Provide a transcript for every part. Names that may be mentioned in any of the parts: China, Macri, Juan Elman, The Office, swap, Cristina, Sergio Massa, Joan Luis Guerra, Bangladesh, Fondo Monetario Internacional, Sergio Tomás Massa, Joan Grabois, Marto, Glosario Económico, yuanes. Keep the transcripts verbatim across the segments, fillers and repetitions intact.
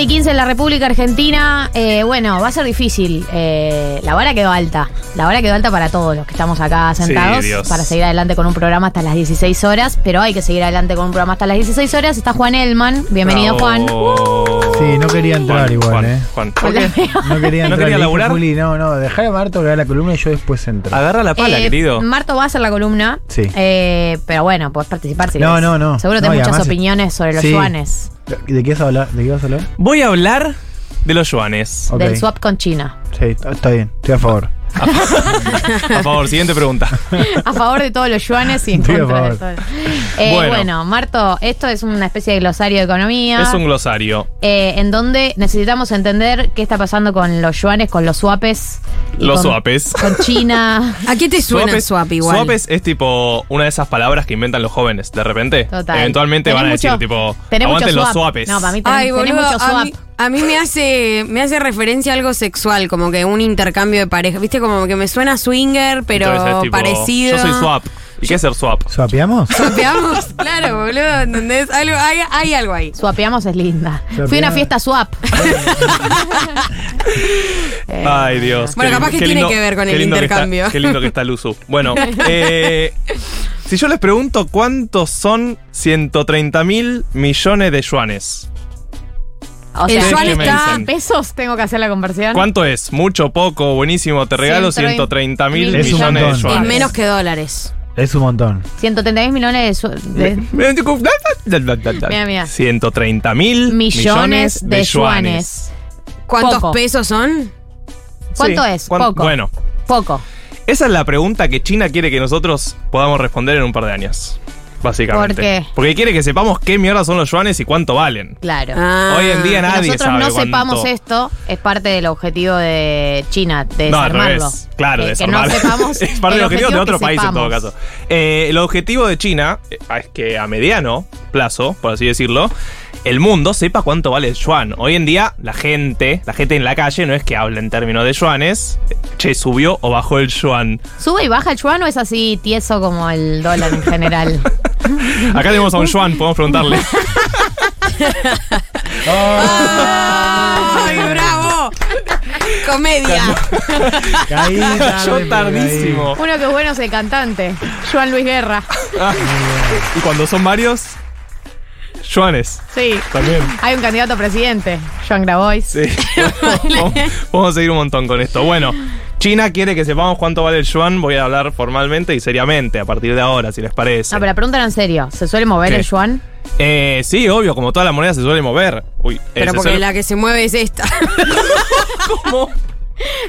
doce y quince en la República Argentina. Eh, bueno, va a ser difícil. Eh, la vara quedó alta. La vara quedó alta para todos los que estamos acá sentados. Sí, para seguir adelante con un programa hasta las dieciséis horas. Pero hay que seguir adelante con un programa hasta las dieciséis horas. Está Juan Elman. Bienvenido, Bravo. Juan. Uh, sí, no quería entrar Juan, igual, Juan, ¿eh? Juan, ¿por qué? No quería entrar. ¿No quería laburar? Juli, no, no. Dejá a Marto que haga la columna y yo después entro. Agarra la pala, eh, querido. Marto va a hacer la columna. Sí. Eh, pero bueno, podés participar si no, querés. No, no, Seguro no. Seguro tenés muchas opiniones sobre los sí. yuanes. ¿De qué vas a hablar? ¿De qué vas a hablar? Voy a hablar de los yuanes. Okay. Del swap con China. Sí, está bien, estoy a favor. A, a favor, siguiente pregunta. A favor de todos los yuanes y en estoy contra de todos. Eh, bueno. bueno, Marto, esto es una especie de glosario de economía. Es un glosario. Eh, en donde necesitamos entender qué está pasando con los yuanes, con los swapes. Los con, swapes. Con China. ¿A qué te suena el swap igual? Swapes es tipo una de esas palabras que inventan los jóvenes de repente. Total. Eventualmente van a decir mucho, tipo, aguanten swap. Los swapes. No, para mí tenés, Ay, boludo, tenés mucho swap. A mí, a mí me hace me hace referencia a algo sexual, como que un intercambio de pareja. Viste, como que me suena swinger, pero entonces, tipo, parecido. Yo soy swap. ¿Y qué es ser swap? ¿Swapeamos? ¿Swapeamos? Claro, boludo, ¿entendés? Algo, hay, hay algo ahí. Swapeamos es linda. Swapeamos. Fui a una fiesta swap. eh, Ay, Dios. Bueno, capaz que tiene lindo, que ver con el intercambio. Que está, qué lindo que está Luzu. Bueno, eh, si yo les pregunto cuántos son ciento treinta mil millones de yuanes. O sea, el yuan está en pesos, tengo que hacer la conversión. ¿Cuánto es? ¿Mucho, poco, buenísimo? Te regalo ciento treinta mil millones de yuanes. Es menos que dólares. Es un montón. ciento treinta mil millones de... Mira, mira. ciento treinta mil millones de yuanes. ¿Cuántos poco. pesos son? ¿Cuánto sí, es? Cuan... Poco. Bueno. Poco. Esa es la pregunta que China quiere que nosotros podamos responder en un par de años. Básicamente. ¿Por qué? Porque quiere que sepamos qué mierda son los yuanes y cuánto valen. Claro. Ah, hoy en día nadie nosotros sabe nosotros no sepamos cuánto. Esto es parte del objetivo de China, de desarmarlo. No, claro, eh, de desarmarlo. Que no sepamos. Es parte del objetivo de otro país sepamos. En todo caso. Eh, el objetivo de China es que a mediano plazo, por así decirlo, el mundo sepa cuánto vale el yuan. Hoy en día la gente, la gente en la calle no es que habla en términos de yuanes. Che, ¿subió o bajó el yuan? ¿Sube y baja el yuan o es así tieso como el dólar en general? Acá tenemos a un yuan, podemos preguntarle. Oh. ¡Ay, bravo! Comedia. Caída, yo tardísimo. Uno que es bueno es el cantante, Joan Luis Guerra. Ah. Y cuando son varios... Yuanes. Sí. También. Hay un candidato a presidente, Joan Grabois. Sí. vamos, vamos a seguir un montón con esto. Bueno, China quiere que sepamos cuánto vale el yuan. Voy a hablar formalmente y seriamente a partir de ahora, si les parece. Ah, pero la pregunta era en serio. ¿Se suele mover ¿Qué? el yuan? Eh, sí, obvio, como toda la moneda se suele mover. Uy, eh, pero porque suele... la que se mueve es esta. ¿Cómo?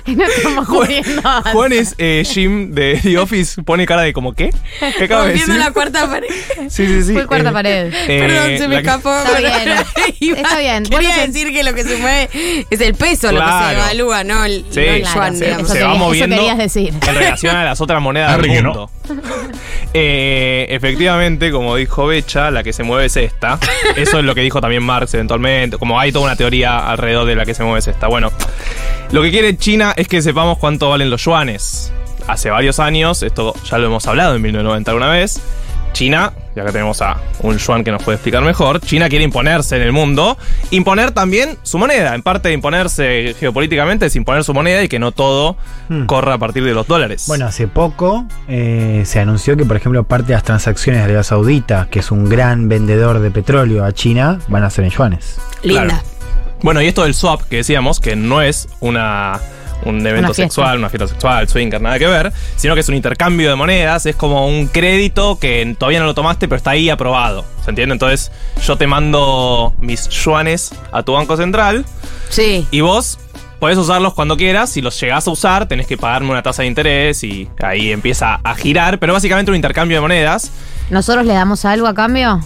No estamos cubriendo. Juan es eh, Jim de The Office. Pone cara de como, ¿qué? ¿Qué acaba de decir? La cuarta pared. Sí, sí, sí. Fue cuarta eh, pared. Eh, Perdón, se me escapó. Está bien. Está bien. Quería no decir que lo que se mueve es el peso, claro. Lo que se evalúa, ¿no? El, sí, no el claro, yuan, sí. Digamos. Se, se va moviendo eso querías decir. En relación a las otras monedas del mundo. No. Eh, efectivamente, como dijo Becha, la que se mueve es esta. Eso es lo que dijo también Marx eventualmente. Como hay toda una teoría alrededor de la que se mueve es esta. Bueno, lo que quiere China es que sepamos cuánto valen los yuanes. Hace varios años, esto ya lo hemos hablado en mil novecientos noventa una vez, China, y acá tenemos a un yuan que nos puede explicar mejor, China quiere imponerse en el mundo, imponer también su moneda. En parte de imponerse geopolíticamente es imponer su moneda y que no todo hmm. corra a partir de los dólares. Bueno, hace poco eh, se anunció que, por ejemplo, parte de las transacciones de Arabia Saudita, que es un gran vendedor de petróleo a China, van a ser en yuanes. Linda. Claro. Bueno, y esto del swap que decíamos, que no es una un evento una sexual, una fiesta sexual, swinger, nada que ver, sino que es un intercambio de monedas, es como un crédito que todavía no lo tomaste, pero está ahí aprobado, ¿se entiende? Entonces, yo te mando mis yuanes a tu banco central, sí, y vos podés usarlos cuando quieras, si los llegás a usar, tenés que pagarme una tasa de interés y ahí empieza a girar, pero básicamente un intercambio de monedas. ¿Nosotros le damos algo a cambio?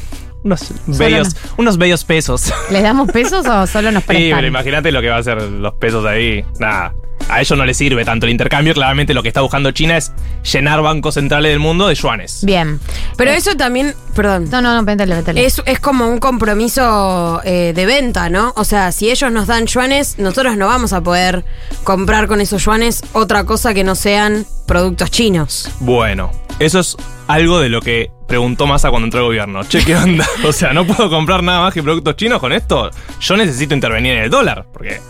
Unos bellos, no. unos bellos pesos. ¿Les damos pesos o solo nos prestan? Sí, pero imagínate lo que va a hacer los pesos ahí. Nada, a ellos no les sirve tanto el intercambio. Claramente lo que está buscando China es llenar bancos centrales del mundo de yuanes. Bien. Pero eh. eso también, perdón. No, no, no, péntale, péntale. Es, es como un compromiso eh, de venta, ¿no? O sea, si ellos nos dan yuanes, nosotros no vamos a poder comprar con esos yuanes otra cosa que no sean productos chinos. Bueno, eso es algo de lo que preguntó Massa cuando entró al gobierno. Che, ¿qué onda? O sea, no puedo comprar nada más que productos chinos con esto. Yo necesito intervenir en el dólar, porque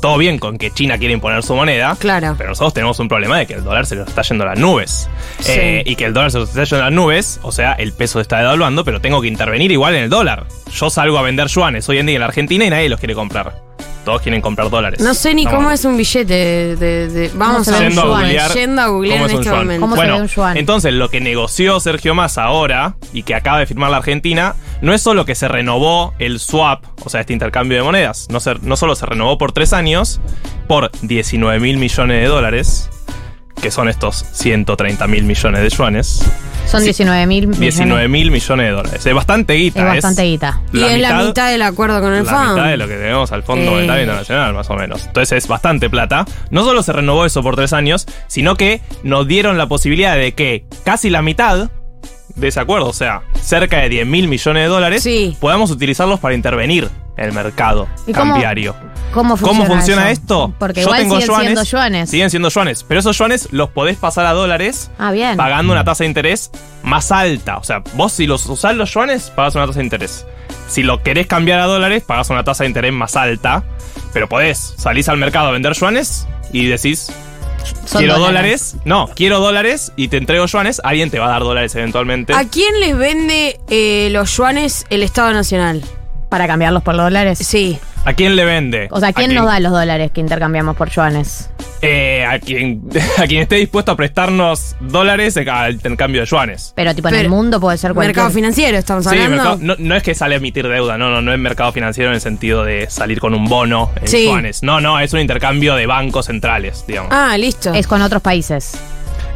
todo bien con que China quiere imponer su moneda, claro, pero nosotros tenemos un problema de que el dólar se nos está yendo a las nubes. Sí. Eh, y que el dólar se nos está yendo a las nubes, o sea, el peso está devaluando, pero tengo que intervenir igual en el dólar. Yo salgo a vender yuanes hoy en día en la Argentina y nadie los quiere comprar. Todos quieren comprar dólares. No sé ni no, cómo es un billete de, de, de, vamos a yendo, yuan, a googlear, yendo a googlear en este yuan? momento. Bueno, un yuan? Entonces lo que negoció Sergio Massa ahora y que acaba de firmar la Argentina no es solo que se renovó el swap, o sea, este intercambio de monedas. No, se, no solo se renovó por tres años, por diecinueve mil millones de dólares, que son estos ciento treinta mil millones de yuanes. Son diecinueve mil millones. diecinueve mil millones de dólares. Es bastante guita. Es bastante guita. Y es la mitad del acuerdo con el Fondo. La mitad de lo que tenemos al Fondo Monetario Internacional, más o menos. Entonces es bastante plata. No solo se renovó eso por tres años, sino que nos dieron la posibilidad de que casi la mitad de ese acuerdo, o sea, cerca de diez mil millones de dólares, sí, podamos utilizarlos para intervenir en el mercado cambiario. ¿Cómo, cómo funciona, ¿Cómo funciona esto? Porque yo igual tengo siguen yuanes, siendo yuanes. Siguen siendo yuanes, pero esos yuanes los podés pasar a dólares, ah, bien, pagando una tasa de interés más alta. O sea, vos si los usás los yuanes, pagás una tasa de interés. Si lo querés cambiar a dólares, pagás una tasa de interés más alta, pero podés, salís al mercado a vender yuanes y decís... Quiero dólares. dólares, no, quiero dólares y te entrego yuanes, alguien te va a dar dólares eventualmente. ¿A quién les vende eh, los yuanes el Estado Nacional? ¿Para cambiarlos por dólares? Sí. ¿A quién le vende? O sea, ¿a quién, ¿a quién? nos da los dólares que intercambiamos por yuanes? Eh, a quien a quien esté dispuesto a prestarnos dólares al intercambio de yuanes. Pero tipo en Pero, el mundo puede ser cualquier... Mercado financiero estamos hablando. Sí, mercado, no, no es que sale a emitir deuda, no, no, no es mercado financiero en el sentido de salir con un bono en sí. yuanes. No, no, es un intercambio de bancos centrales, digamos. Ah, listo. Es con otros países.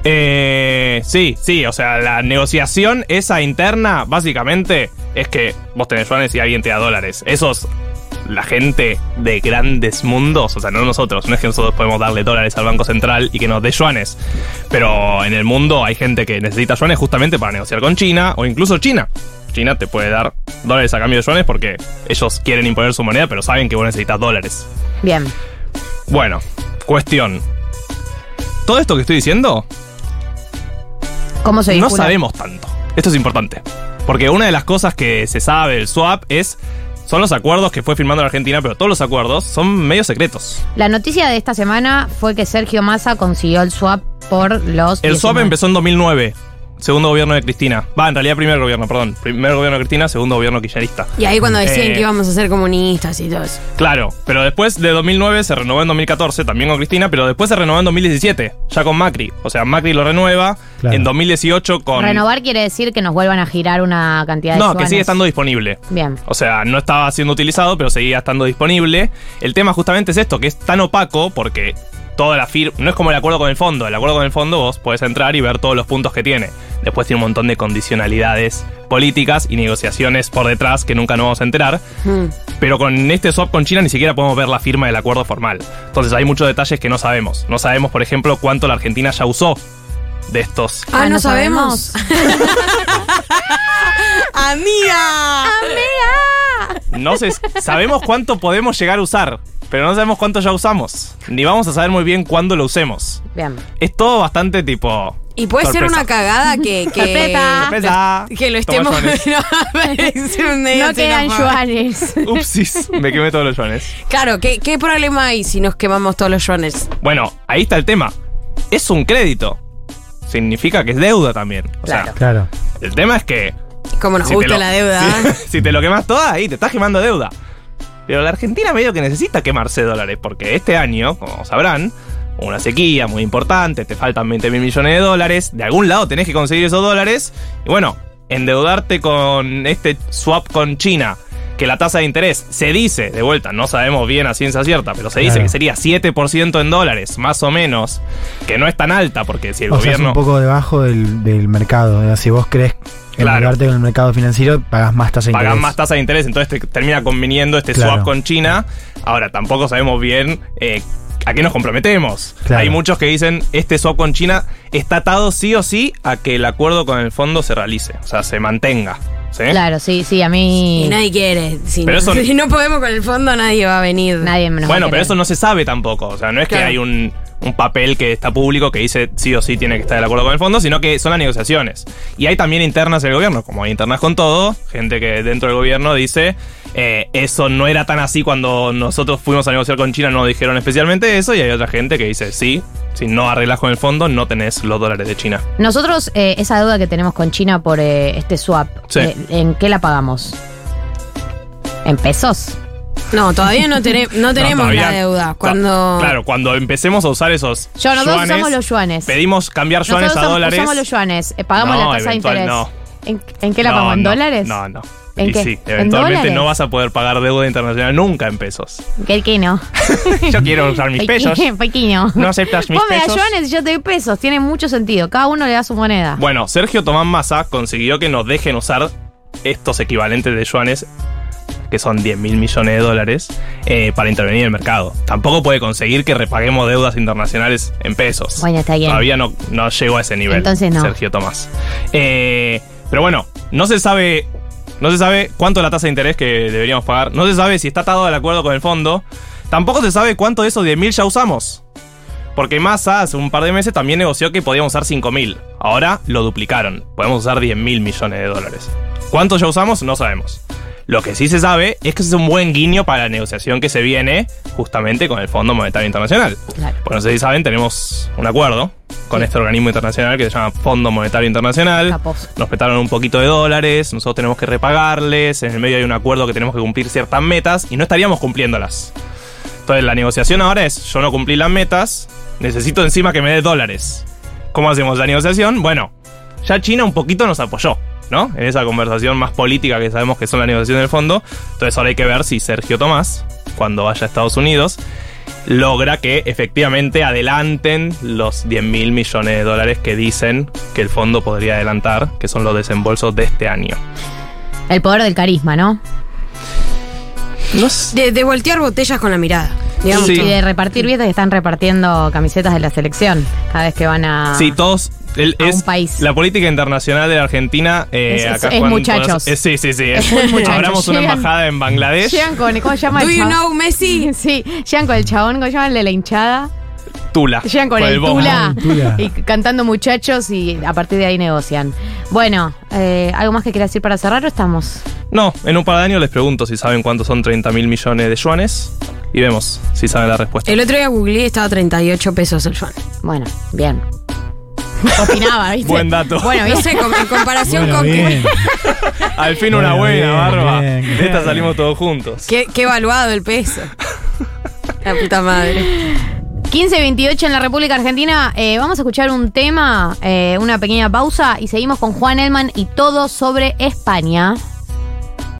Eh, sí, sí, o sea, la negociación esa interna, básicamente, es que vos tenés yuanes y alguien te da dólares. Esos... La gente de grandes mundos, o sea, no nosotros, no es que nosotros podemos darle dólares al Banco Central y que nos dé yuanes, pero en el mundo hay gente que necesita yuanes justamente para negociar con China o incluso China. China te puede dar dólares a cambio de yuanes porque ellos quieren imponer su moneda, pero saben que vos necesitas dólares. Bien. Bueno, cuestión. Todo esto que estoy diciendo, ¿cómo se vincula? No sabemos tanto. Esto es importante, porque una de las cosas que se sabe del swap es... Son los acuerdos que fue firmando la Argentina, pero todos los acuerdos son medio secretos. La noticia de esta semana fue que Sergio Massa consiguió el swap por los... El swap empezó en dos mil nueve, segundo gobierno de Cristina. Va, en realidad primer gobierno, perdón. Primer gobierno de Cristina, segundo gobierno kirchnerista. Y ahí cuando decían eh, que íbamos a ser comunistas y todo eso. Claro, pero después de dos mil nueve se renovó en dos mil catorce, también con Cristina, pero después se renovó en dos mil diecisiete, ya con Macri. O sea, Macri lo renueva, claro, en dos mil dieciocho con... Renovar quiere decir que nos vuelvan a girar una cantidad de... No, yuanes. Que sigue estando disponible. Bien. O sea, no estaba siendo utilizado, pero seguía estando disponible. El tema justamente es esto, que es tan opaco porque... Toda la firma. No es como el acuerdo con el fondo. El acuerdo con el fondo vos podés entrar y ver todos los puntos que tiene. Después tiene un montón de condicionalidades políticas y negociaciones por detrás que nunca nos vamos a enterar. Mm. Pero con este swap con China ni siquiera podemos ver la firma del acuerdo formal. Entonces hay muchos detalles que no sabemos. No sabemos, por ejemplo, cuánto la Argentina ya usó de estos. Ah, ¿no, ¿no sabemos? ¡Amiga! ¡Amiga! No sé, sabemos cuánto podemos llegar a usar. Pero no sabemos cuánto ya usamos. Ni vamos a saber muy bien cuándo lo usemos. Bien. Es todo bastante tipo... Y puede sorpresa. Ser una cagada que... que Carpeta. Carpeta. Que lo estemos... No quedan yuanes. Upsis, me quemé todos los yuanes. Claro, ¿qué, ¿qué problema hay si nos quemamos todos los yuanes? Bueno, ahí está el tema. Es un crédito. Significa que es deuda también. O claro. sea, claro. El tema es que... Como nos si gusta lo, la deuda. Si, si te lo quemas toda, ahí te estás quemando deuda. Pero la Argentina medio que necesita quemarse dólares, porque este año, como sabrán, una sequía muy importante, te faltan veinte mil millones de dólares, de algún lado tenés que conseguir esos dólares, y bueno, endeudarte con este swap con China, que la tasa de interés se dice, de vuelta, no sabemos bien a ciencia cierta, pero se claro. dice que sería siete por ciento en dólares, más o menos, que no es tan alta, porque si el o gobierno... Sea, es un poco debajo del, del mercado, ¿no? Si vos crees... Claro. En el mercado financiero pagás más tasa de interés. Pagás más tasa de interés, entonces te termina conviniendo este claro. swap con China. Ahora, tampoco sabemos bien eh, a qué nos comprometemos. Claro. Hay muchos que dicen, este swap con China está atado sí o sí a que el acuerdo con el fondo se realice, o sea, se mantenga. ¿Sí? Claro, sí, sí, a mí... Y nadie quiere. Si, pero no, eso... si no podemos con el fondo, nadie va a venir. Nadie nos bueno, pero eso no se sabe tampoco. O sea, no es claro. que hay un... un papel que está público que dice sí o sí tiene que estar de acuerdo con el fondo, sino que son las negociaciones. Y hay también internas del gobierno, como hay internas con todo, gente que dentro del gobierno dice eh, eso no era tan así cuando nosotros fuimos a negociar con China, no dijeron especialmente eso, y hay otra gente que dice sí, si no arreglas con el fondo no tenés los dólares de China. Nosotros, eh, esa deuda que tenemos con China por eh, este swap, sí. eh, ¿en qué la pagamos? ¿En pesos? No, todavía no, ten- no tenemos no, todavía, la deuda. Cuando... No, claro, cuando empecemos a usar esos Yo, nosotros yuanes, usamos los yuanes. Pedimos cambiar yuanes nosotros a dólares. Usamos los yuanes, eh, pagamos no, la tasa de interés. No. ¿En, ¿En qué la no, pagamos? ¿En no, dólares? No, no. ¿En y qué? Sí, eventualmente no vas a poder pagar deuda internacional nunca en pesos. ¿Qué, qué no? Yo quiero usar mis pesos. Pequeño. No aceptas mis Vos pesos. Vos me das yuanes y yo te doy pesos. Tiene mucho sentido. Cada uno le da su moneda. Bueno, Sergio Tomás Massa consiguió que nos dejen usar estos equivalentes de yuanes, que son diez mil millones de dólares, eh, para intervenir en el mercado. Tampoco puede conseguir que repaguemos deudas internacionales en pesos. Bueno, está bien. Todavía no, no llegó a ese nivel. Entonces no. Sergio Tomás. Eh, pero bueno, no se sabe... No se sabe cuánto es la tasa de interés que deberíamos pagar. No se sabe si está atado al acuerdo con el fondo. Tampoco se sabe cuánto de esos diez mil ya usamos. Porque Massa hace un par de meses también negoció que podíamos usar cinco mil. Ahora lo duplicaron. Podemos usar diez mil millones de dólares. ¿Cuánto ya usamos? No sabemos. Lo que sí se sabe es que es un buen guiño para la negociación que se viene justamente con el Fondo Monetario Internacional. Claro. Pues no sé si saben, tenemos un acuerdo con sí. este organismo internacional que se llama Fondo Monetario Internacional. Capos. Nos prestaron un poquito de dólares, nosotros tenemos que repagarles, en el medio hay un acuerdo que tenemos que cumplir ciertas metas y no estaríamos cumpliéndolas. Entonces la negociación ahora es, yo no cumplí las metas, necesito encima que me dé dólares. ¿Cómo hacemos la negociación? Bueno, ya China un poquito nos apoyó, ¿no? En esa conversación más política que sabemos que son las negociaciones del fondo. Entonces ahora hay que ver si Sergio Tomás, cuando vaya a Estados Unidos, logra que efectivamente adelanten los diez mil millones de dólares que dicen que el fondo podría adelantar, que son los desembolsos de este año. El poder del carisma, ¿no? De, de voltear botellas con la mirada. Digamos, sí. Y de repartir billetes, que están repartiendo camisetas de la selección cada vez que van a, sí, todos, el, a es, un país. La política internacional de la Argentina eh, es, es, acá es muchachos. Todas, es, sí, sí, sí. Es, es muchachos. Abramos una embajada en Bangladesh. Llegan con, ¿cómo se llama? ¿Do you know Messi? Sí, llegan con el chabón, ¿cómo se llama? El de la hinchada. Tula. Llegan con, con el, el Tula, Tula. Y cantando muchachos y a partir de ahí negocian. Bueno, eh, ¿algo más que quieras decir para cerrar o estamos? No, en un par de años les pregunto si saben cuántos son treinta mil millones de yuanes. Y vemos si saben la respuesta. El otro día googleé y estaba treinta y ocho pesos el yuan. Bueno, bien. Opinaba, ¿viste? Buen dato. Bueno, ¿viste? En comparación bueno, con... Que... Al fin bueno, una buena, bien, barba. Bien, bien. De esta salimos todos juntos. Qué, qué evaluado el peso. La puta madre. quince veintiocho en la República Argentina. Eh, vamos a escuchar un tema, eh, una pequeña pausa y seguimos con Juan Elman y todo sobre España.